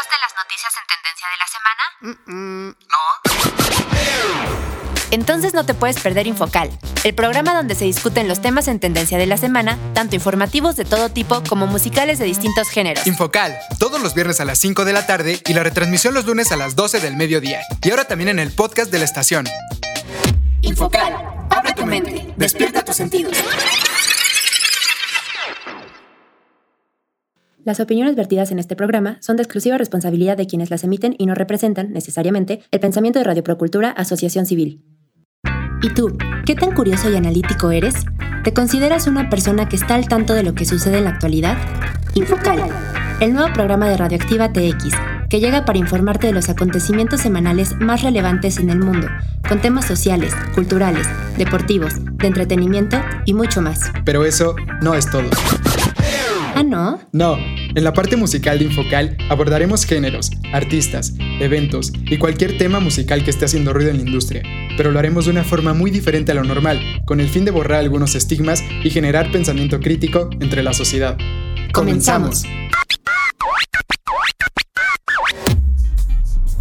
¿Escuchaste las noticias en tendencia de la semana? No. Entonces no te puedes perder Infocal, el programa donde se discuten los temas en tendencia de la semana, tanto informativos de todo tipo como musicales de distintos géneros. Infocal, todos los viernes a las 5 de la tarde y la retransmisión los lunes a las 12 del mediodía. Y ahora también en el podcast de la estación. Infocal, abre tu mente, despierta tus sentidos. Las opiniones vertidas en este programa son de exclusiva responsabilidad de quienes las emiten y no representan, necesariamente, el pensamiento de Radio Procultura Asociación Civil. ¿Y tú? ¿Qué tan curioso y analítico eres? ¿Te consideras una persona que está al tanto de lo que sucede en la actualidad? Infocal, el nuevo programa de Radioactiva TX, que llega para informarte de los acontecimientos semanales más relevantes en el mundo, con temas sociales, culturales, deportivos, de entretenimiento y mucho más. Pero eso no es todo. ¿Ah, no? No. En la parte musical de Infocal abordaremos géneros, artistas, eventos y cualquier tema musical que esté haciendo ruido en la industria, pero lo haremos de una forma muy diferente a lo normal, con el fin de borrar algunos estigmas y generar pensamiento crítico entre la sociedad. ¡Comenzamos!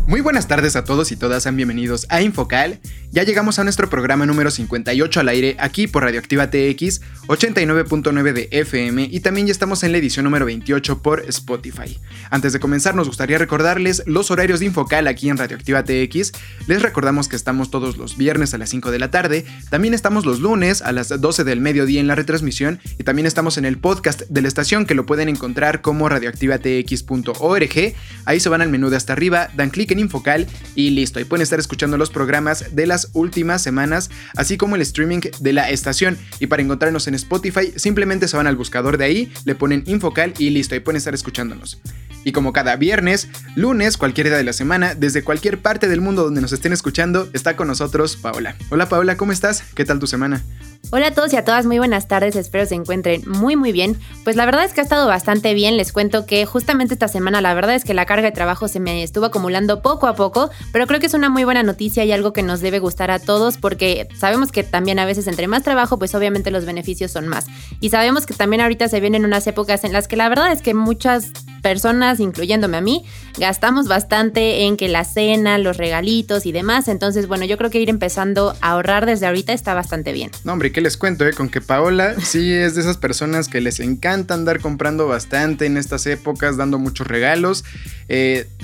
Muy buenas tardes a todos y todas, sean bienvenidos a Infocal. Ya llegamos a nuestro programa número 58 al aire, aquí por Radioactiva TX, 89.9 de FM, y también ya estamos en la edición número 28 por Spotify. Antes de comenzar, nos gustaría recordarles los horarios de Infocal aquí en Radioactiva TX. Les recordamos que estamos todos los viernes a las 5 de la tarde, también estamos los lunes a las 12 del mediodía en la retransmisión, y también estamos en el podcast de la estación, que lo pueden encontrar como radioactivatx.org. Ahí se van al menú de hasta arriba, dan clic en Infocal y listo, y pueden estar escuchando los programas de las últimas semanas, así como el streaming de la estación. Y para encontrarnos en Spotify, simplemente se van al buscador de ahí, le ponen Infocal y listo, y pueden estar escuchándonos. Y como cada viernes, lunes, cualquier día de la semana, desde cualquier parte del mundo donde nos estén escuchando, está con nosotros Paola. Hola Paola, ¿cómo estás? ¿Qué tal tu semana? Hola a todos y a todas, muy buenas tardes, espero se encuentren muy muy bien. Pues la verdad es que ha estado bastante bien, les cuento que justamente esta semana la verdad es que la carga de trabajo se me estuvo acumulando poco a poco, pero creo que es una muy buena noticia y algo que nos debe gustar a todos, porque sabemos que también a veces entre más trabajo, pues obviamente los beneficios son más. Y sabemos que también ahorita se vienen unas épocas en las que la verdad es que muchas personas, incluyéndome a mí, gastamos bastante en que la cena, los regalitos y demás, entonces bueno, yo creo que ir empezando a ahorrar desde ahorita está bastante bien. No, hombre, ¿qué les cuento, con que Paola sí es de esas personas que les encanta andar comprando bastante en estas épocas, dando muchos regalos.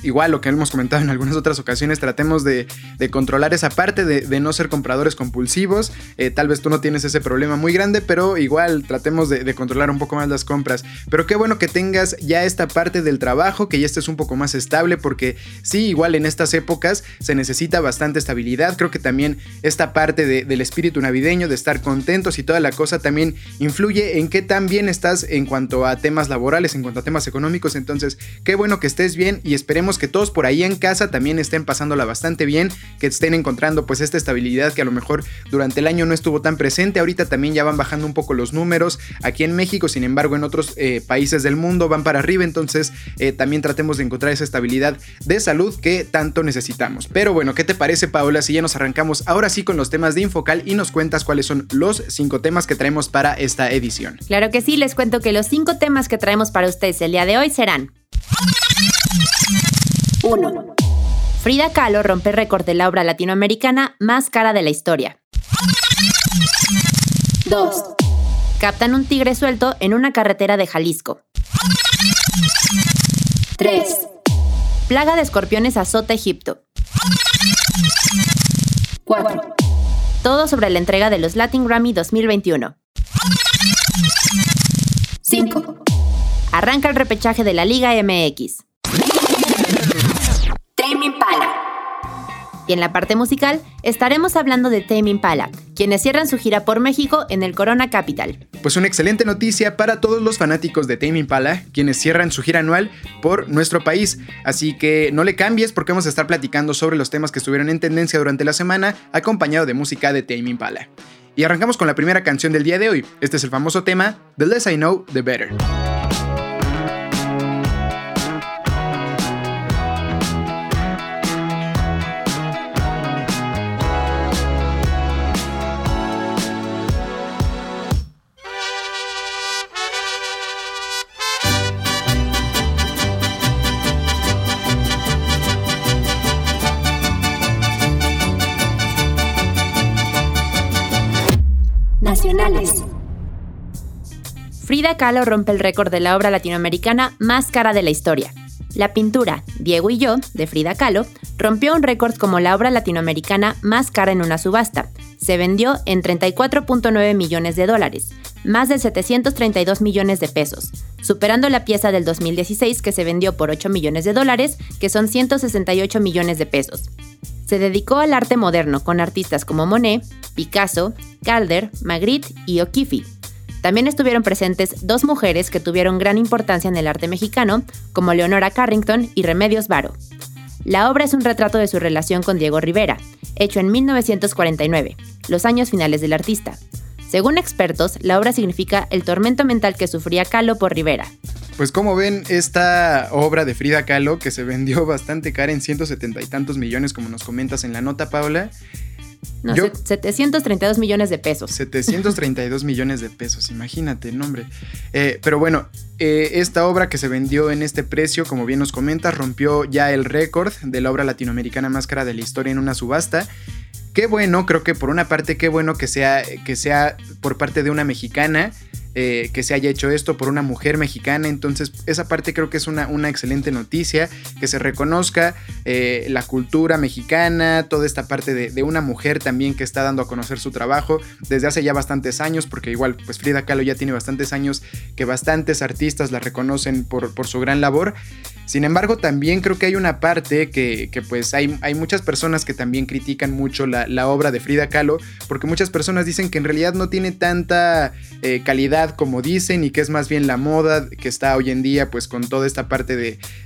Igual lo que hemos comentado en algunas otras ocasiones, tratemos de controlar esa parte, de no ser compradores compulsivos. Tal vez tú no tienes ese problema muy grande, pero igual tratemos de controlar un poco más las compras. Pero qué bueno que tengas ya esta parte del trabajo, que ya estés un poco más estable, porque sí, igual en estas épocas se necesita bastante estabilidad. Creo que también esta parte del espíritu navideño, de estar contentos y toda la cosa, también influye en qué tan bien estás en cuanto a temas laborales, en cuanto a temas económicos. Entonces, qué bueno que estés bien y esperemos que todos por ahí en casa también estén pasándola bastante bien, que estén encontrando pues esta estabilidad que a lo mejor durante el año no estuvo tan presente. Ahorita también ya van bajando un poco los números aquí en México, sin embargo en otros países del mundo van para arriba, entonces también tratemos de encontrar esa estabilidad de salud que tanto necesitamos. Pero bueno, ¿qué te parece, Paola, si ya nos arrancamos ahora sí con los temas de Infocal y nos cuentas cuáles son los 5 temas que traemos para esta edición? Claro que sí, les cuento que los 5 temas que traemos para ustedes el día de hoy serán: 1. Frida Kahlo rompe récord de la obra latinoamericana más cara de la historia. 2. Captan un tigre suelto en una carretera de Jalisco. 3. Plaga de escorpiones azota Egipto. 4. Todo sobre la entrega de los Latin Grammy 2021. 5. Arranca el repechaje de la Liga MX. Tame Impala. Y en la parte musical estaremos hablando de Tame Impala, quienes cierran su gira por México en el Corona Capital. Pues una excelente noticia para todos los fanáticos de Tame Impala, quienes cierran su gira anual por nuestro país. Así que no le cambies, porque vamos a estar platicando sobre los temas que estuvieron en tendencia durante la semana, acompañado de música de Tame Impala. Y arrancamos con la primera canción del día de hoy. Este es el famoso tema The Less I Know, The Better. Frida Kahlo rompe el récord de la obra latinoamericana más cara de la historia. La pintura Diego y yo, de Frida Kahlo, rompió un récord como la obra latinoamericana más cara en una subasta. Se vendió en $34.9 millones, más de 732 millones de pesos, superando la pieza del 2016 que se vendió por $8 millones, que son 168 millones de pesos. Se dedicó al arte moderno con artistas como Monet, Picasso, Calder, Magritte y O'Keeffe. También estuvieron presentes dos mujeres que tuvieron gran importancia en el arte mexicano, como Leonora Carrington y Remedios Varo. La obra es un retrato de su relación con Diego Rivera, hecho en 1949, los años finales del artista. Según expertos, la obra significa el tormento mental que sufría Kahlo por Rivera. Pues como ven, esta obra de Frida Kahlo, que se vendió bastante cara en 170 y tantos millones, como nos comentas en la nota, Paula. No, 732 millones de pesos. 732 millones de pesos, imagínate el nombre. Pero bueno, esta obra que se vendió en este precio, como bien nos comentas, rompió ya el récord de la obra latinoamericana más cara de la historia en una subasta. Qué bueno, creo que por una parte, qué bueno que sea por parte de una mexicana, que se haya hecho esto por una mujer mexicana. Entonces esa parte creo que es una excelente noticia, que se reconozca la cultura mexicana, toda esta parte de una mujer también que está dando a conocer su trabajo desde hace ya bastantes años, porque igual pues Frida Kahlo ya tiene bastantes años que bastantes artistas la reconocen por su gran labor. Sin embargo, también creo que hay una parte que pues hay muchas personas que también critican mucho la obra de Frida Kahlo, porque muchas personas dicen que en realidad no tiene tanta calidad como dicen, y que es más bien la moda que está hoy en día pues con toda esta parte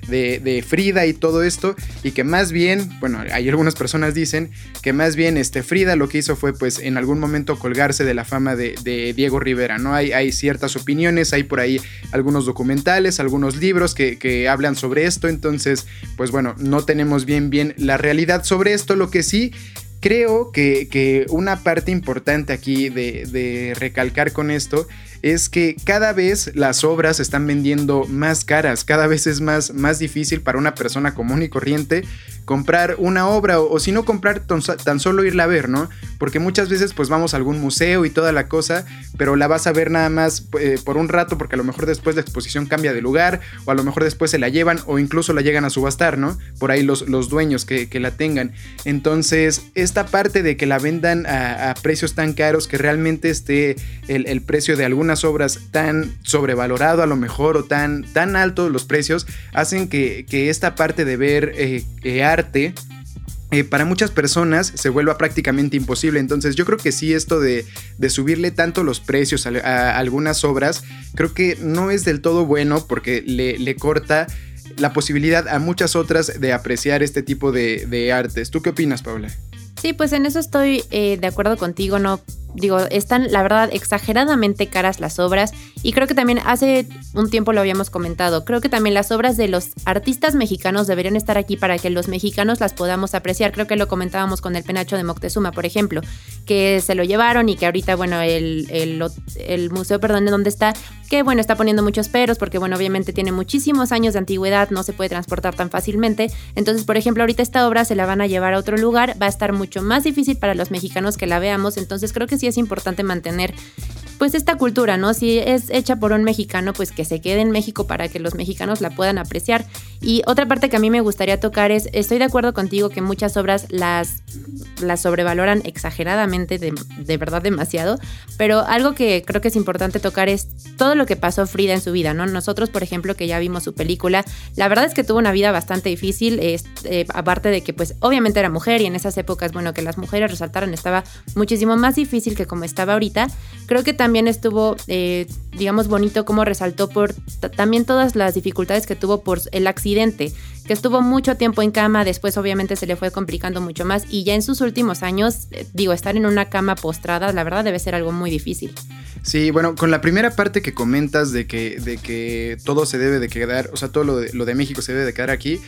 de Frida y todo esto, y que más bien, bueno, hay algunas personas dicen que más bien Frida lo que hizo fue pues en algún momento colgarse de la fama de Diego Rivera, ¿no? Hay ciertas opiniones, hay por ahí algunos documentales, algunos libros que hablan sobre esto. Entonces pues bueno, no tenemos bien la realidad sobre esto. Lo que sí creo que una parte importante aquí de recalcar con esto es que cada vez las obras se están vendiendo más caras, cada vez es más difícil para una persona común y corriente comprar una obra, o si no comprar, tan solo irla a ver, ¿no? Porque muchas veces pues vamos a algún museo y toda la cosa, pero la vas a ver nada más por un rato, porque a lo mejor después la exposición cambia de lugar, o a lo mejor después se la llevan, o incluso la llegan a subastar, ¿no? Por ahí los dueños que la tengan. Entonces esta parte de que la vendan a precios tan caros, que realmente esté el precio de algunas obras tan sobrevalorado a lo mejor, o tan altos los precios, hacen que esta parte de ver arte para muchas personas se vuelva prácticamente imposible. Entonces yo creo que sí, esto de subirle tanto los precios a algunas obras, creo que no es del todo bueno, porque le corta la posibilidad a muchas otras de apreciar este tipo de artes. ¿Tú qué opinas, Paula? Sí, pues en eso estoy de acuerdo contigo, ¿no? Digo, están, la verdad, exageradamente caras las obras, y creo que también hace un tiempo lo habíamos comentado, creo que también las obras de los artistas mexicanos deberían estar aquí para que los mexicanos las podamos apreciar. Creo que lo comentábamos con el penacho de Moctezuma, por ejemplo, que se lo llevaron, y que ahorita, bueno, el museo, perdón, de donde está, que bueno, está poniendo muchos peros, porque bueno, obviamente tiene muchísimos años de antigüedad, no se puede transportar tan fácilmente. Entonces, por ejemplo, ahorita esta obra se la van a llevar a otro lugar, va a estar mucho más difícil para los mexicanos que la veamos. Entonces creo que sí es importante mantener pues esta cultura, ¿no? Si es hecha por un mexicano, pues que se quede en México para que los mexicanos la puedan apreciar. Y otra parte que a mí me gustaría tocar es, estoy de acuerdo contigo que muchas obras las sobrevaloran exageradamente, de verdad demasiado, pero algo que creo que es importante tocar es todo lo que pasó Frida en su vida, ¿no? Nosotros, por ejemplo, que ya vimos su película, la verdad es que tuvo una vida bastante difícil, aparte de que pues obviamente era mujer, y en esas épocas, bueno, que las mujeres resaltaran estaba muchísimo más difícil que como estaba ahorita. Creo que también estuvo, digamos, bonito como resaltó por también todas las dificultades que tuvo por el accidente, que estuvo mucho tiempo en cama. Después obviamente se le fue complicando mucho más, y ya en sus últimos años, estar en una cama postrada, la verdad debe ser algo muy difícil. Sí, bueno, con la primera parte que comentas de que todo se debe de quedar, o sea, todo lo de México se debe de quedar aquí,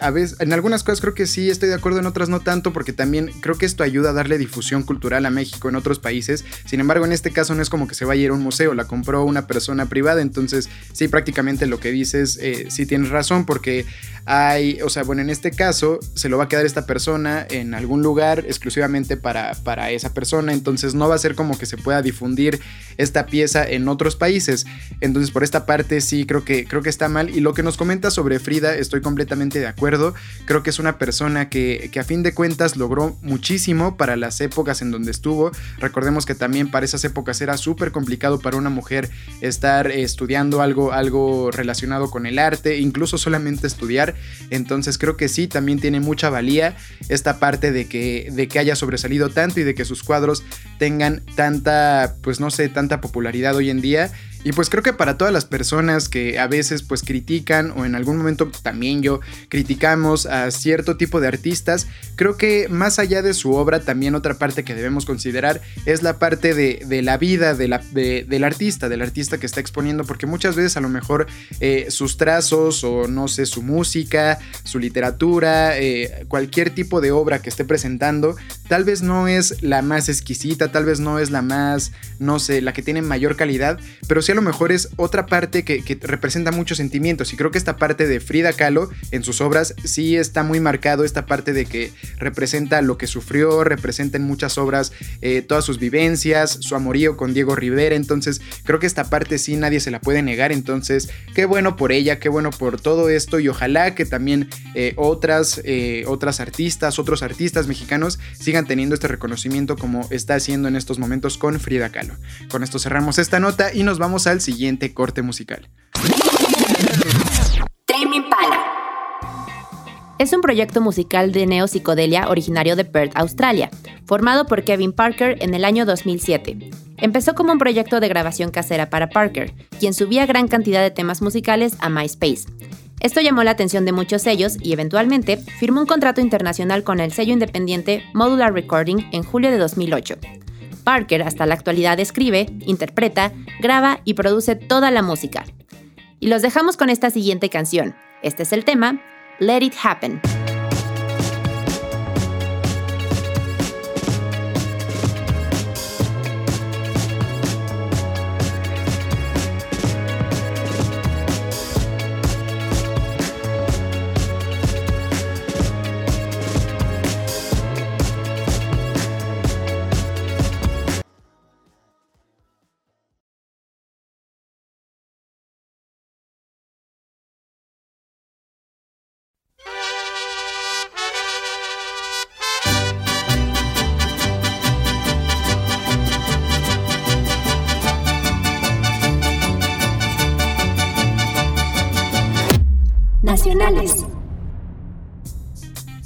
a veces, en algunas cosas creo que sí estoy de acuerdo, en otras no tanto, porque también creo que esto ayuda a darle difusión cultural a México en otros países. Sin embargo, en este caso no es como que se vaya a ir a un museo, la compró una persona privada. Entonces sí, prácticamente lo que dices, sí tienes razón, porque hay, o sea, bueno, en este caso se lo va a quedar esta persona en algún lugar exclusivamente para esa persona, entonces no va a ser como que se pueda difundir esta pieza en otros países. Entonces por esta parte sí creo que está mal, y lo que nos comenta sobre Frida estoy completamente de acuerdo. Creo que es una persona que a fin de cuentas logró muchísimo para las épocas en donde estuvo. Recordemos que también para esas épocas era súper complicado para una mujer estar estudiando algo relacionado con el arte, incluso solamente estudiar. Entonces creo que sí, también tiene mucha valía esta parte de que haya sobresalido tanto y de que sus cuadros tengan tanta, pues no sé, tanta popularidad hoy en día. Y pues creo que para todas las personas que a veces pues critican, o en algún momento también yo, criticamos a cierto tipo de artistas, creo que más allá de su obra, también otra parte que debemos considerar es la parte de la vida del artista que está exponiendo, porque muchas veces a lo mejor sus trazos, o no sé, su música, su literatura, cualquier tipo de obra que esté presentando, tal vez no es la más exquisita, tal vez no es la más, no sé, la que tiene mayor calidad, pero sí a lo mejor es otra parte que representa muchos sentimientos. Y creo que esta parte de Frida Kahlo en sus obras sí está muy marcado, esta parte de que representa lo que sufrió, representa en muchas obras todas sus vivencias, su amorío con Diego Rivera. Entonces creo que esta parte sí nadie se la puede negar. Entonces qué bueno por ella, qué bueno por todo esto, y ojalá que también otros artistas mexicanos sigan teniendo este reconocimiento como está haciendo en estos momentos con Frida Kahlo. Con esto cerramos esta nota y nos vamos al siguiente corte musical. Tame Impala es un proyecto musical de neopsicodelia originario de Perth, Australia, formado por Kevin Parker en el año 2007. Empezó como un proyecto de grabación casera para Parker, quien subía gran cantidad de temas musicales a MySpace. Esto llamó la atención de muchos sellos y eventualmente firmó un contrato internacional con el sello independiente Modular Recording en julio de 2008. Parker hasta la actualidad escribe, interpreta, graba y produce toda la música. Y los dejamos con esta siguiente canción. Este es el tema Let It Happen. Nacionales.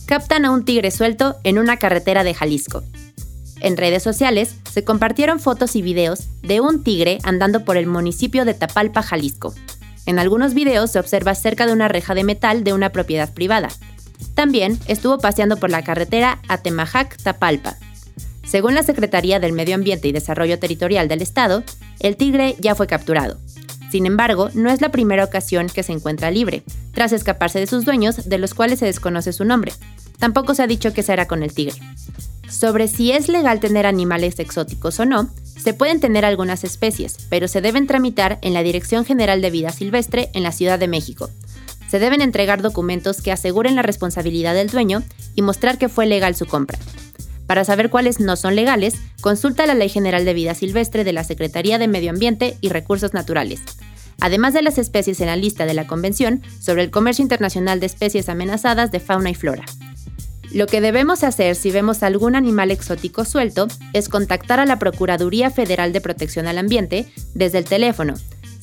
Captan a un tigre suelto en una carretera de Jalisco. En redes sociales se compartieron fotos y videos de un tigre andando por el municipio de Tapalpa, Jalisco. En algunos videos se observa cerca de una reja de metal de una propiedad privada. También estuvo paseando por la carretera Atemajac, Tapalpa. Según la Secretaría del Medio Ambiente y Desarrollo Territorial del Estado, el tigre ya fue capturado. Sin embargo, no es la primera ocasión que se encuentra libre, tras escaparse de sus dueños, de los cuales se desconoce su nombre. Tampoco se ha dicho qué se hará con el tigre. Sobre si es legal tener animales exóticos o no, se pueden tener algunas especies, pero se deben tramitar en la Dirección General de Vida Silvestre en la Ciudad de México. Se deben entregar documentos que aseguren la responsabilidad del dueño y mostrar que fue legal su compra. Para saber cuáles no son legales, consulta la Ley General de Vida Silvestre de la Secretaría de Medio Ambiente y Recursos Naturales. Además de las especies en la lista de la Convención sobre el Comercio Internacional de Especies Amenazadas de Fauna y Flora. Lo que debemos hacer si vemos algún animal exótico suelto es contactar a la Procuraduría Federal de Protección al Ambiente desde el teléfono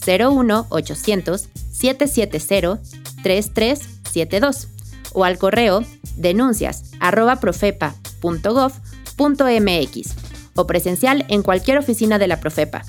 01800 770 3372 o al correo denuncias@profepa.gov.mx o presencial en cualquier oficina de la Profepa.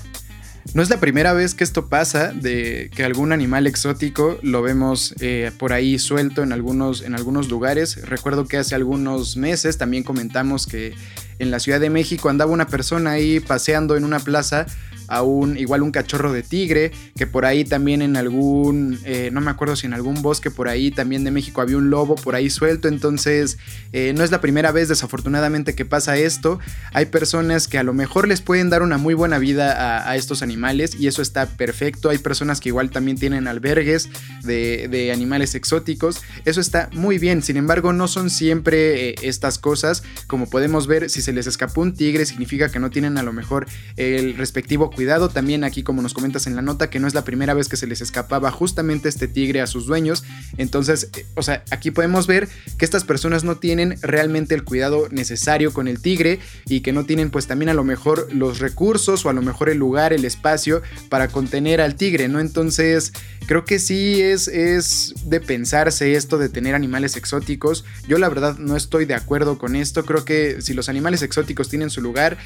No es la primera vez que esto pasa, de que algún animal exótico lo vemos por ahí suelto en algunos lugares. Recuerdo que hace algunos meses también comentamos que en la Ciudad de México andaba una persona ahí paseando en una plaza a un cachorro de tigre, que por ahí también en algún, no me acuerdo si en algún bosque por ahí también de México había un lobo por ahí suelto. Entonces no es la primera vez, desafortunadamente, que pasa esto. Hay personas que a lo mejor les pueden dar una muy buena vida a estos animales y eso está perfecto. Hay personas que igual también tienen albergues de animales exóticos, eso está muy bien. Sin embargo, no son siempre estas cosas. Como podemos ver, si se les escapó un tigre, significa que no tienen a lo mejor el respectivo cuidado. También aquí, como nos comentas en la nota, que no es la primera vez que se les escapaba justamente este tigre a sus dueños. Entonces, o sea, aquí podemos ver que estas personas no tienen realmente el cuidado necesario con el tigre y que no tienen pues también a lo mejor los recursos o a lo mejor el lugar, el espacio para contener al tigre, ¿no? Entonces, creo que sí es de pensarse esto de tener animales exóticos. Yo la verdad no estoy de acuerdo con esto. Creo que si los animales exóticos tienen su lugar,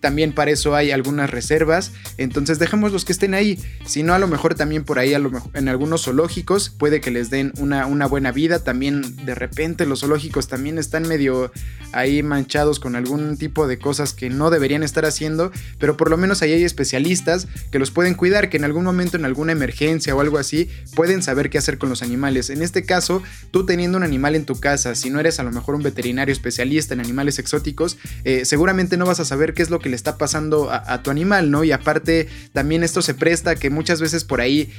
también para eso hay algunas reservas, entonces dejemos los que estén ahí. Si no, a lo mejor también por ahí en algunos zoológicos puede que les den una buena vida. También de repente los zoológicos también están medio ahí manchados con algún tipo de cosas que no deberían estar haciendo, pero por lo menos ahí hay especialistas que los pueden cuidar, que en algún momento, en alguna emergencia o algo así, pueden saber qué hacer con los animales. En este caso, tú teniendo un animal en tu casa, si no eres a lo mejor un veterinario especialista en animales exóticos, seguramente no vas a saber qué es lo que le está pasando a tu animal, ¿no? Y aparte también esto se presta que muchas veces por ahí,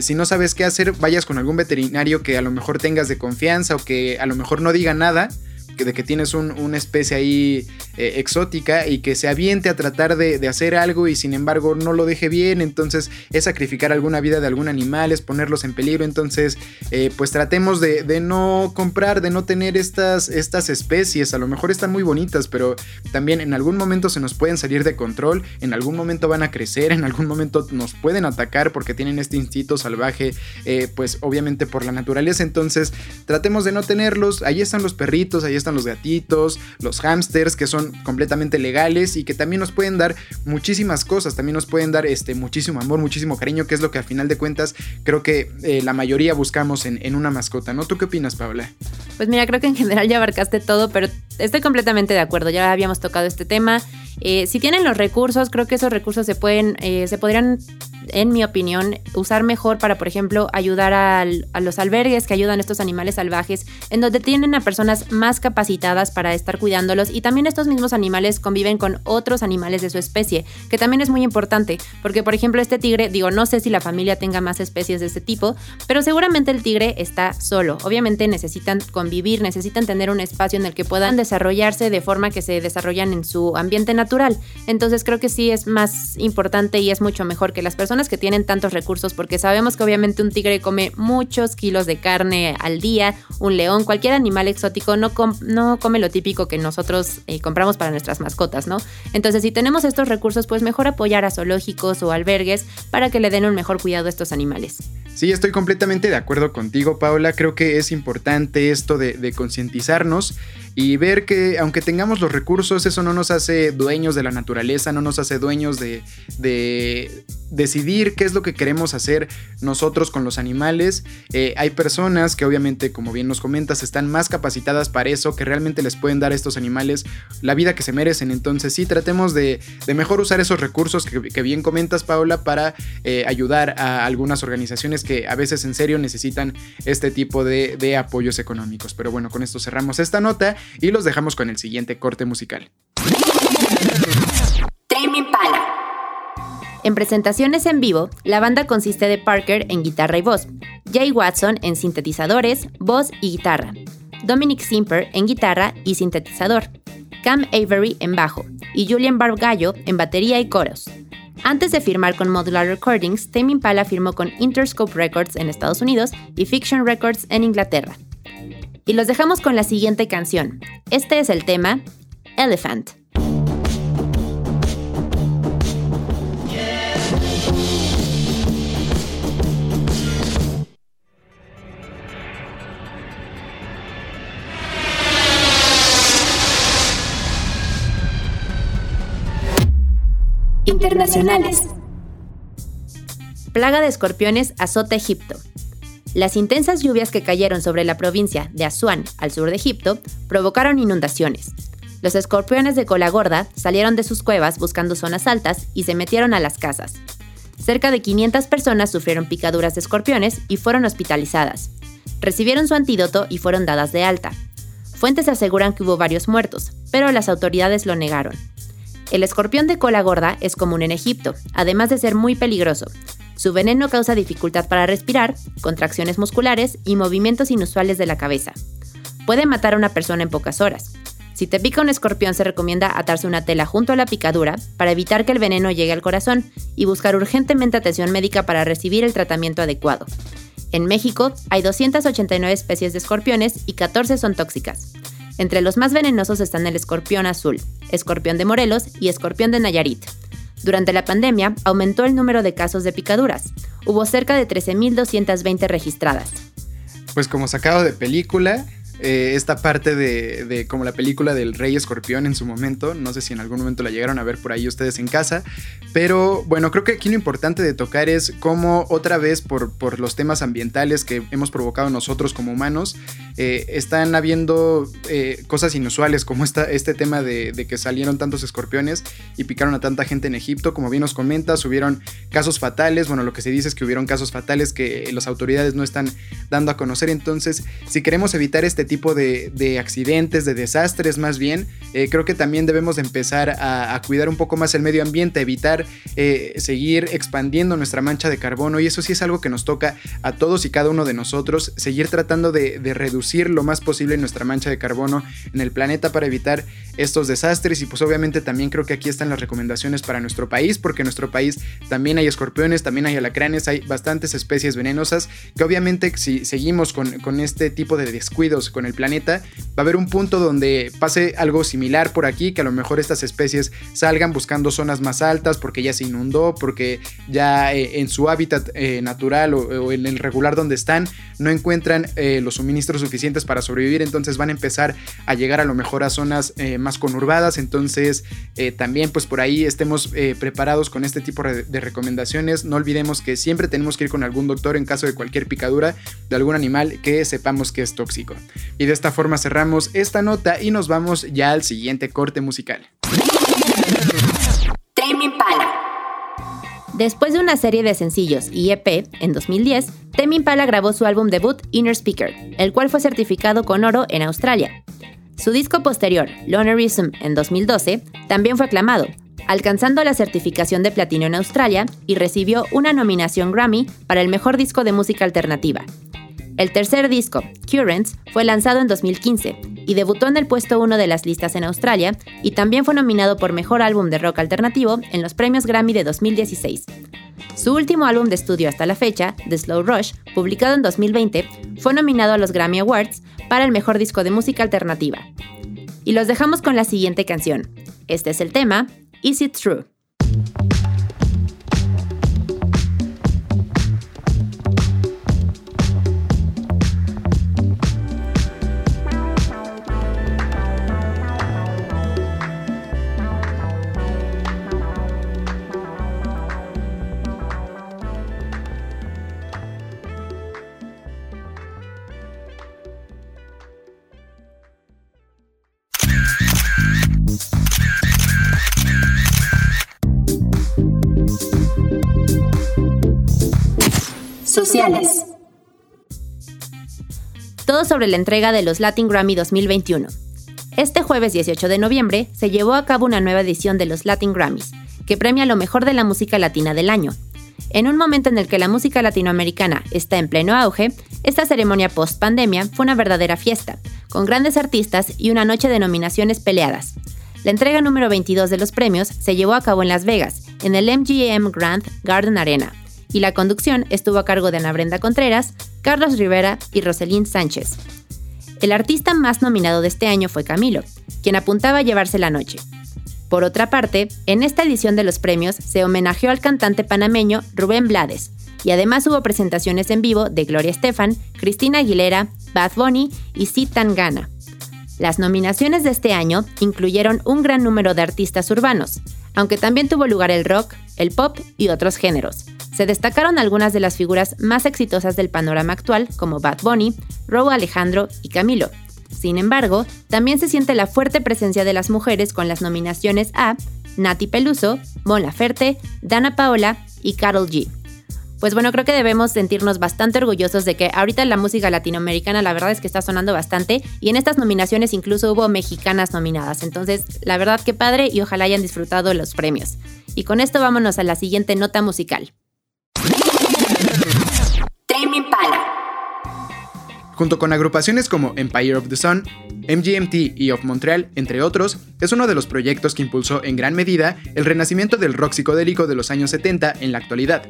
si no sabes qué hacer, vayas con algún veterinario que a lo mejor tengas de confianza o que a lo mejor no diga nada de que tienes una especie ahí exótica y que se aviente a tratar de hacer algo y sin embargo no lo deje bien. Entonces es sacrificar alguna vida de algún animal, es ponerlos en peligro. Entonces pues tratemos de no comprar, de no tener estas especies. A lo mejor están muy bonitas, pero también en algún momento se nos pueden salir de control, en algún momento van a crecer, en algún momento nos pueden atacar porque tienen este instinto salvaje, pues obviamente por la naturaleza. Entonces tratemos de no tenerlos. Ahí están los perritos, ahí están los gatitos, los hámsters, que son completamente legales y que también nos pueden dar muchísimas cosas, también nos pueden dar muchísimo amor, muchísimo cariño, que es lo que al final de cuentas creo que la mayoría buscamos en una mascota, ¿no? ¿Tú qué opinas, Paula? Pues mira, creo que en general ya abarcaste todo, pero estoy completamente de acuerdo, ya habíamos tocado este tema. Si tienen los recursos, creo que esos recursos se podrían, en mi opinión, usar mejor para, por ejemplo, ayudar a los albergues que ayudan a estos animales salvajes, en donde tienen a personas más capacitadas para estar cuidándolos, y también estos mismos animales conviven con otros animales de su especie, que también es muy importante, porque, por ejemplo, este tigre, no sé si la familia tenga más especies de este tipo, pero seguramente el tigre está solo. Obviamente necesitan convivir, necesitan tener un espacio en el que puedan desarrollarse de forma que se desarrollan en su ambiente natural. Entonces creo que sí es más importante y es mucho mejor que las personas que tienen tantos recursos, porque sabemos que obviamente un tigre come muchos kilos de carne al día, un león, cualquier animal exótico no come lo típico que nosotros compramos para nuestras mascotas, ¿no? Entonces, si tenemos estos recursos, pues mejor apoyar a zoológicos o albergues para que le den un mejor cuidado a estos animales. Sí, estoy completamente de acuerdo contigo, Paula. Creo que es importante esto de concientizarnos y ver que aunque tengamos los recursos, eso no nos hace dueños de la naturaleza, no nos hace dueños de decidir qué es lo que queremos hacer nosotros con los animales. Hay personas que obviamente, como bien nos comentas, están más capacitadas para eso, que realmente les pueden dar a estos animales la vida que se merecen. Entonces sí, tratemos de mejor usar esos recursos que bien comentas, Paula, para ayudar a algunas organizaciones que a veces en serio necesitan este tipo de apoyos económicos. Pero bueno, con esto cerramos esta nota y los dejamos con el siguiente corte musical. Tame Impala. En presentaciones en vivo, la banda consiste de Parker en guitarra y voz, Jay Watson en sintetizadores, voz y guitarra, Dominic Simper en guitarra y sintetizador, Cam Avery en bajo y Julian Barbagallo en batería y coros. Antes de firmar con Modular Recordings, Tame Impala firmó con Interscope Records en Estados Unidos y Fiction Records en Inglaterra. Y los dejamos con la siguiente canción. Este es el tema Elephant. Internacionales. Plaga de escorpiones azota Egipto. Las intensas lluvias que cayeron sobre la provincia de Asuán, al sur de Egipto, provocaron inundaciones. Los escorpiones de cola gorda salieron de sus cuevas buscando zonas altas y se metieron a las casas. Cerca de 500 personas sufrieron picaduras de escorpiones y fueron hospitalizadas. Recibieron su antídoto y fueron dadas de alta. Fuentes aseguran que hubo varios muertos, pero las autoridades lo negaron. El escorpión de cola gorda es común en Egipto, además de ser muy peligroso. Su veneno causa dificultad para respirar, contracciones musculares y movimientos inusuales de la cabeza. Puede matar a una persona en pocas horas. Si te pica un escorpión, se recomienda atarse una tela junto a la picadura para evitar que el veneno llegue al corazón y buscar urgentemente atención médica para recibir el tratamiento adecuado. En México hay 289 especies de escorpiones y 14 son tóxicas. Entre los más venenosos están el escorpión azul, escorpión de Morelos y escorpión de Nayarit. Durante la pandemia aumentó el número de casos de picaduras. Hubo cerca de 13,220 registradas. Pues como sacado de película, esta parte de como la película del Rey Escorpión en su momento, no sé si en algún momento la llegaron a ver por ahí ustedes en casa, pero bueno, creo que aquí lo importante de tocar es cómo otra vez por los temas ambientales que hemos provocado nosotros como humanos, están habiendo cosas inusuales como este tema de que salieron tantos escorpiones y picaron a tanta gente en Egipto, como bien nos comentas, hubieron casos fatales, bueno, lo que se dice es que hubieron casos fatales que las autoridades no están dando a conocer, entonces si queremos evitar este tipo de accidentes, de desastres más bien, creo que también debemos de empezar a cuidar un poco más el medio ambiente, evitar seguir expandiendo nuestra mancha de carbono, y eso sí es algo que nos toca a todos y cada uno de nosotros, seguir tratando de reducir lo más posible nuestra mancha de carbono en el planeta para evitar estos desastres, y pues obviamente también creo que aquí están las recomendaciones para nuestro país, porque en nuestro país también hay escorpiones, también hay alacranes, hay bastantes especies venenosas, que obviamente si seguimos con este tipo de descuidos con el planeta, va a haber un punto donde pase algo similar por aquí, que a lo mejor estas especies salgan buscando zonas más altas porque ya se inundó, porque ya en su hábitat natural o en el regular donde están no encuentran los suministros suficientes para sobrevivir, entonces van a empezar a llegar a lo mejor a zonas más conurbadas, entonces también pues por ahí estemos preparados con este tipo de recomendaciones, no olvidemos que siempre tenemos que ir con algún doctor en caso de cualquier picadura de algún animal que sepamos que es tóxico. Y de esta forma cerramos esta nota y nos vamos ya al siguiente corte musical. Tame Impala. Después de una serie de sencillos y EP, en 2010, Tame Impala grabó su álbum debut Inner Speaker, el cual fue certificado con oro en Australia. Su disco posterior, Lonerism, en 2012, también fue aclamado, alcanzando la certificación de platino en Australia y recibió una nominación Grammy para el mejor disco de música alternativa. El tercer disco, Currents, fue lanzado en 2015 y debutó en el puesto 1 de las listas en Australia y también fue nominado por Mejor Álbum de Rock Alternativo en los premios Grammy de 2016. Su último álbum de estudio hasta la fecha, The Slow Rush, publicado en 2020, fue nominado a los Grammy Awards para el Mejor Disco de Música Alternativa. Y los dejamos con la siguiente canción. Este es el tema, Is It True? Sociales. Todo sobre la entrega de los Latin Grammy 2021. Este jueves 18 de noviembre se llevó a cabo una nueva edición de los Latin Grammys, que premia lo mejor de la música latina del año. En un momento en el que la música latinoamericana está en pleno auge, esta ceremonia post-pandemia fue una verdadera fiesta, con grandes artistas y una noche de nominaciones peleadas. La entrega número 22 de los premios se llevó a cabo en Las Vegas, en el MGM Grand Garden Arena, y la conducción estuvo a cargo de Ana Brenda Contreras, Carlos Rivera y Roselín Sánchez. El artista más nominado de este año fue Camilo, quien apuntaba a llevarse la noche. Por otra parte, en esta edición de los premios se homenajeó al cantante panameño Rubén Blades, y además hubo presentaciones en vivo de Gloria Estefan, Cristina Aguilera, Bad Bunny y Sid Tangana. Las nominaciones de este año incluyeron un gran número de artistas urbanos, aunque también tuvo lugar el rock, el pop y otros géneros. Se destacaron algunas de las figuras más exitosas del panorama actual como Bad Bunny, Rauw Alejandro y Camilo, Sin embargo, también se siente la fuerte presencia de las mujeres con las nominaciones a Nati Peluso, Mon Laferte, Dana Paola y Karol G. Pues bueno, creo que debemos sentirnos bastante orgullosos de que ahorita la música latinoamericana la verdad es que está sonando bastante y en estas nominaciones incluso hubo mexicanas nominadas. Entonces, la verdad que padre y ojalá hayan disfrutado los premios. Y con esto vámonos a la siguiente nota musical. Tame Impala. Junto con agrupaciones como Empire of the Sun, MGMT y Of Montreal, entre otros, es uno de los proyectos que impulsó en gran medida el renacimiento del rock psicodélico de los años 70 en la actualidad.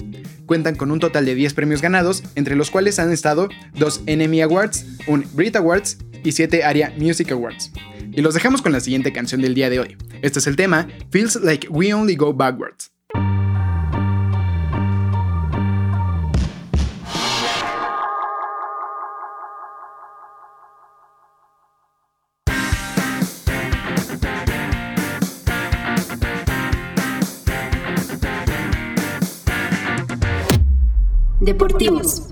Cuentan con un total de 10 premios ganados, entre los cuales han estado 2 Enemy Awards, un Brit Awards y 7 ARIA Music Awards. Y los dejamos con la siguiente canción del día de hoy. Este es el tema Feels Like We Only Go Backwards. Deportivos.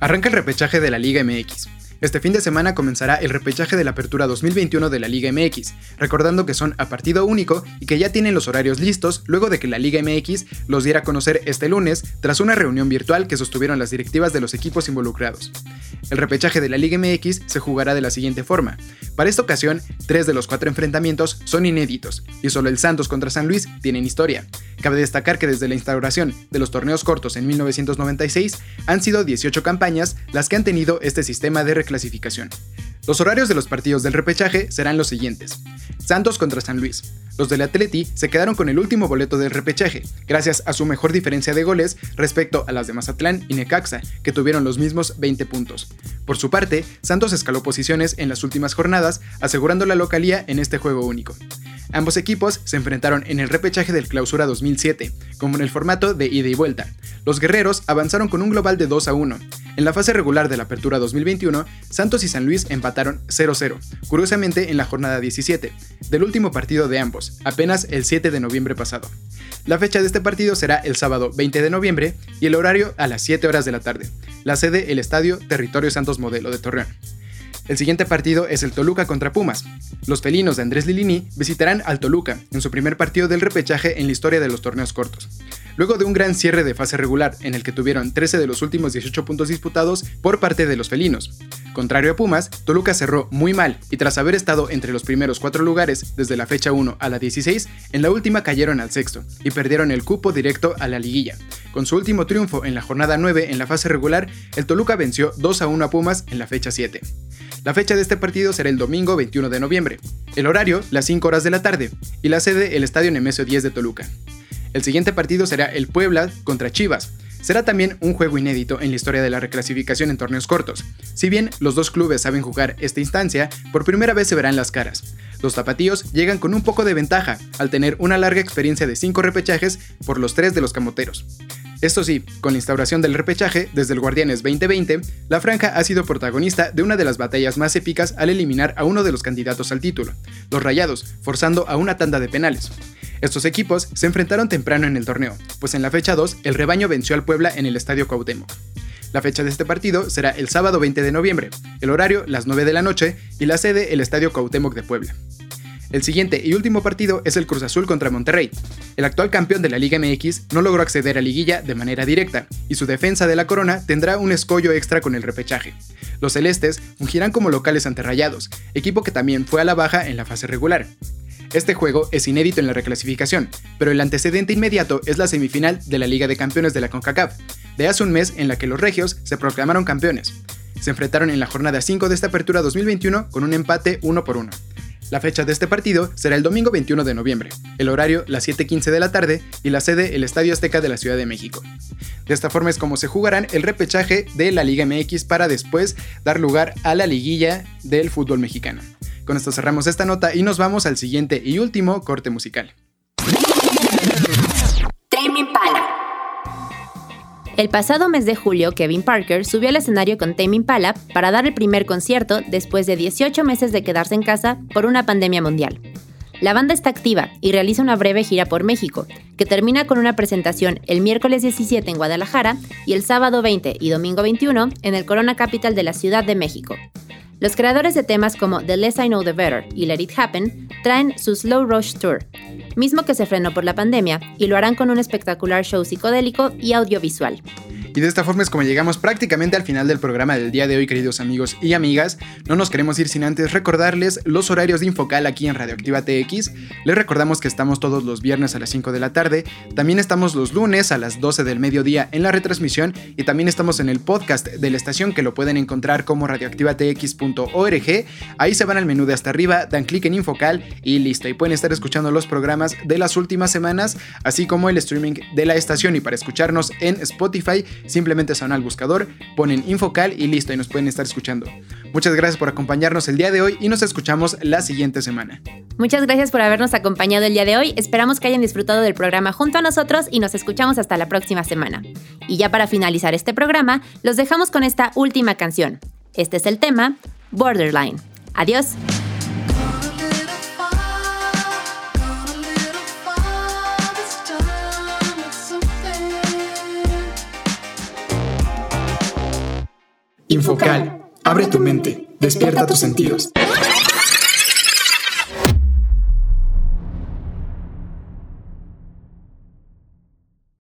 Arranca el repechaje de la Liga MX. Este fin de semana comenzará el repechaje de la apertura 2021 de la Liga MX, recordando que son a partido único y que ya tienen los horarios listos luego de que la Liga MX los diera a conocer este lunes tras una reunión virtual que sostuvieron las directivas de los equipos involucrados. El repechaje de la Liga MX se jugará de la siguiente forma. Para esta ocasión, 3 de los 4 enfrentamientos son inéditos y solo el Santos contra San Luis tienen historia. Cabe destacar que desde la instauración de los torneos cortos en 1996 han sido 18 campañas las que han tenido este sistema de reclasificación. Los horarios de los partidos del repechaje serán los siguientes. Santos contra San Luis. Los del Atleti se quedaron con el último boleto del repechaje, gracias a su mejor diferencia de goles respecto a las de Mazatlán y Necaxa, que tuvieron los mismos 20 puntos. Por su parte, Santos escaló posiciones en las últimas jornadas, asegurando la localía en este juego único. Ambos equipos se enfrentaron en el repechaje del Clausura 2007, como en el formato de ida y vuelta. Los guerreros avanzaron con un global de 2-1. En la fase regular de la Apertura 2021, Santos y San Luis empataron 0-0, curiosamente en la jornada 17, del último partido de ambos, apenas el 7 de noviembre pasado. La fecha de este partido será el sábado 20 de noviembre y el horario a las 7 horas de la tarde. La sede, el Estadio Territorio Santos Modelo de Torreón. El siguiente partido es el Toluca contra Pumas. Los felinos de Andrés Lilini visitarán al Toluca en su primer partido del repechaje en la historia de los torneos cortos. Luego de un gran cierre de fase regular en el que tuvieron 13 de los últimos 18 puntos disputados por parte de los felinos. Contrario a Pumas, Toluca cerró muy mal y tras haber estado entre los primeros 4 lugares desde la fecha 1 a la 16, en la última cayeron al sexto y perdieron el cupo directo a la liguilla. Con su último triunfo en la jornada 9 en la fase regular, el Toluca venció 2-1 a Pumas en la fecha 7. La fecha de este partido será el domingo 21 de noviembre, el horario las 5 horas de la tarde y la sede el Estadio Nemesio 10 de Toluca. El siguiente partido será el Puebla contra Chivas. Será también un juego inédito en la historia de la reclasificación en torneos cortos. Si bien los dos clubes saben jugar esta instancia, por primera vez se verán las caras. Los tapatíos llegan con un poco de ventaja al tener una larga experiencia de 5 repechajes por los 3 de los camoteros. Esto sí, con la instauración del repechaje desde el Guardianes 2020, la franja ha sido protagonista de una de las batallas más épicas al eliminar a uno de los candidatos al título, los Rayados, forzando a una tanda de penales. Estos equipos se enfrentaron temprano en el torneo, pues en la fecha 2 el rebaño venció al Puebla en el Estadio Cuauhtémoc. La fecha de este partido será el sábado 20 de noviembre, el horario las 9 de la noche y la sede el Estadio Cuauhtémoc de Puebla. El siguiente y último partido es el Cruz Azul contra Monterrey. El actual campeón de la Liga MX no logró acceder a liguilla de manera directa y su defensa de la corona tendrá un escollo extra con el repechaje. Los celestes fungirán como locales ante Rayados, equipo que también fue a la baja en la fase regular. Este juego es inédito en la reclasificación, pero el antecedente inmediato es la semifinal de la Liga de Campeones de la CONCACAF, de hace un mes en la que los regios se proclamaron campeones. Se enfrentaron en la jornada 5 de esta apertura 2021 con un empate 1-1. La fecha de este partido será el domingo 21 de noviembre, el horario las 7:15 de la tarde y la sede el Estadio Azteca de la Ciudad de México. De esta forma es como se jugarán el repechaje de la Liga MX para después dar lugar a la liguilla del fútbol mexicano. Con esto cerramos esta nota y nos vamos al siguiente y último corte musical. Tame Impala. El pasado mes de julio, Kevin Parker subió al escenario con Tame Impala para dar el primer concierto después de 18 meses de quedarse en casa por una pandemia mundial. La banda está activa y realiza una breve gira por México, que termina con una presentación el miércoles 17 en Guadalajara y el sábado 20 y domingo 21 en el Corona Capital de la Ciudad de México. Los creadores de temas como The Less I Know The Better y Let It Happen traen su Slow Rush Tour, mismo que se frenó por la pandemia, y lo harán con un espectacular show psicodélico y audiovisual. Y de esta forma es como llegamos prácticamente al final del programa del día de hoy, queridos amigos y amigas. No nos queremos ir sin antes recordarles los horarios de Infocal aquí en Radioactiva TX. Les recordamos que estamos todos los viernes a las 5 de la tarde. También estamos los lunes a las 12 del mediodía en la retransmisión. Y también estamos en el podcast de la estación, que lo pueden encontrar como radioactivatx.org. Ahí se van al menú de hasta arriba, dan clic en Infocal y listo. Y pueden estar escuchando los programas de las últimas semanas, así como el streaming de la estación. Y para escucharnos en Spotify, simplemente se van al buscador, ponen Infocal y listo, y nos pueden estar escuchando. Muchas gracias por acompañarnos el día de hoy y nos escuchamos la siguiente semana. Muchas gracias por habernos acompañado el día de hoy. Esperamos que hayan disfrutado del programa junto a nosotros y nos escuchamos hasta la próxima semana. Y ya para finalizar este programa, los dejamos con esta última canción. Este es el tema Borderline. Adiós. Infocal, abre tu mente, despierta tus sentidos.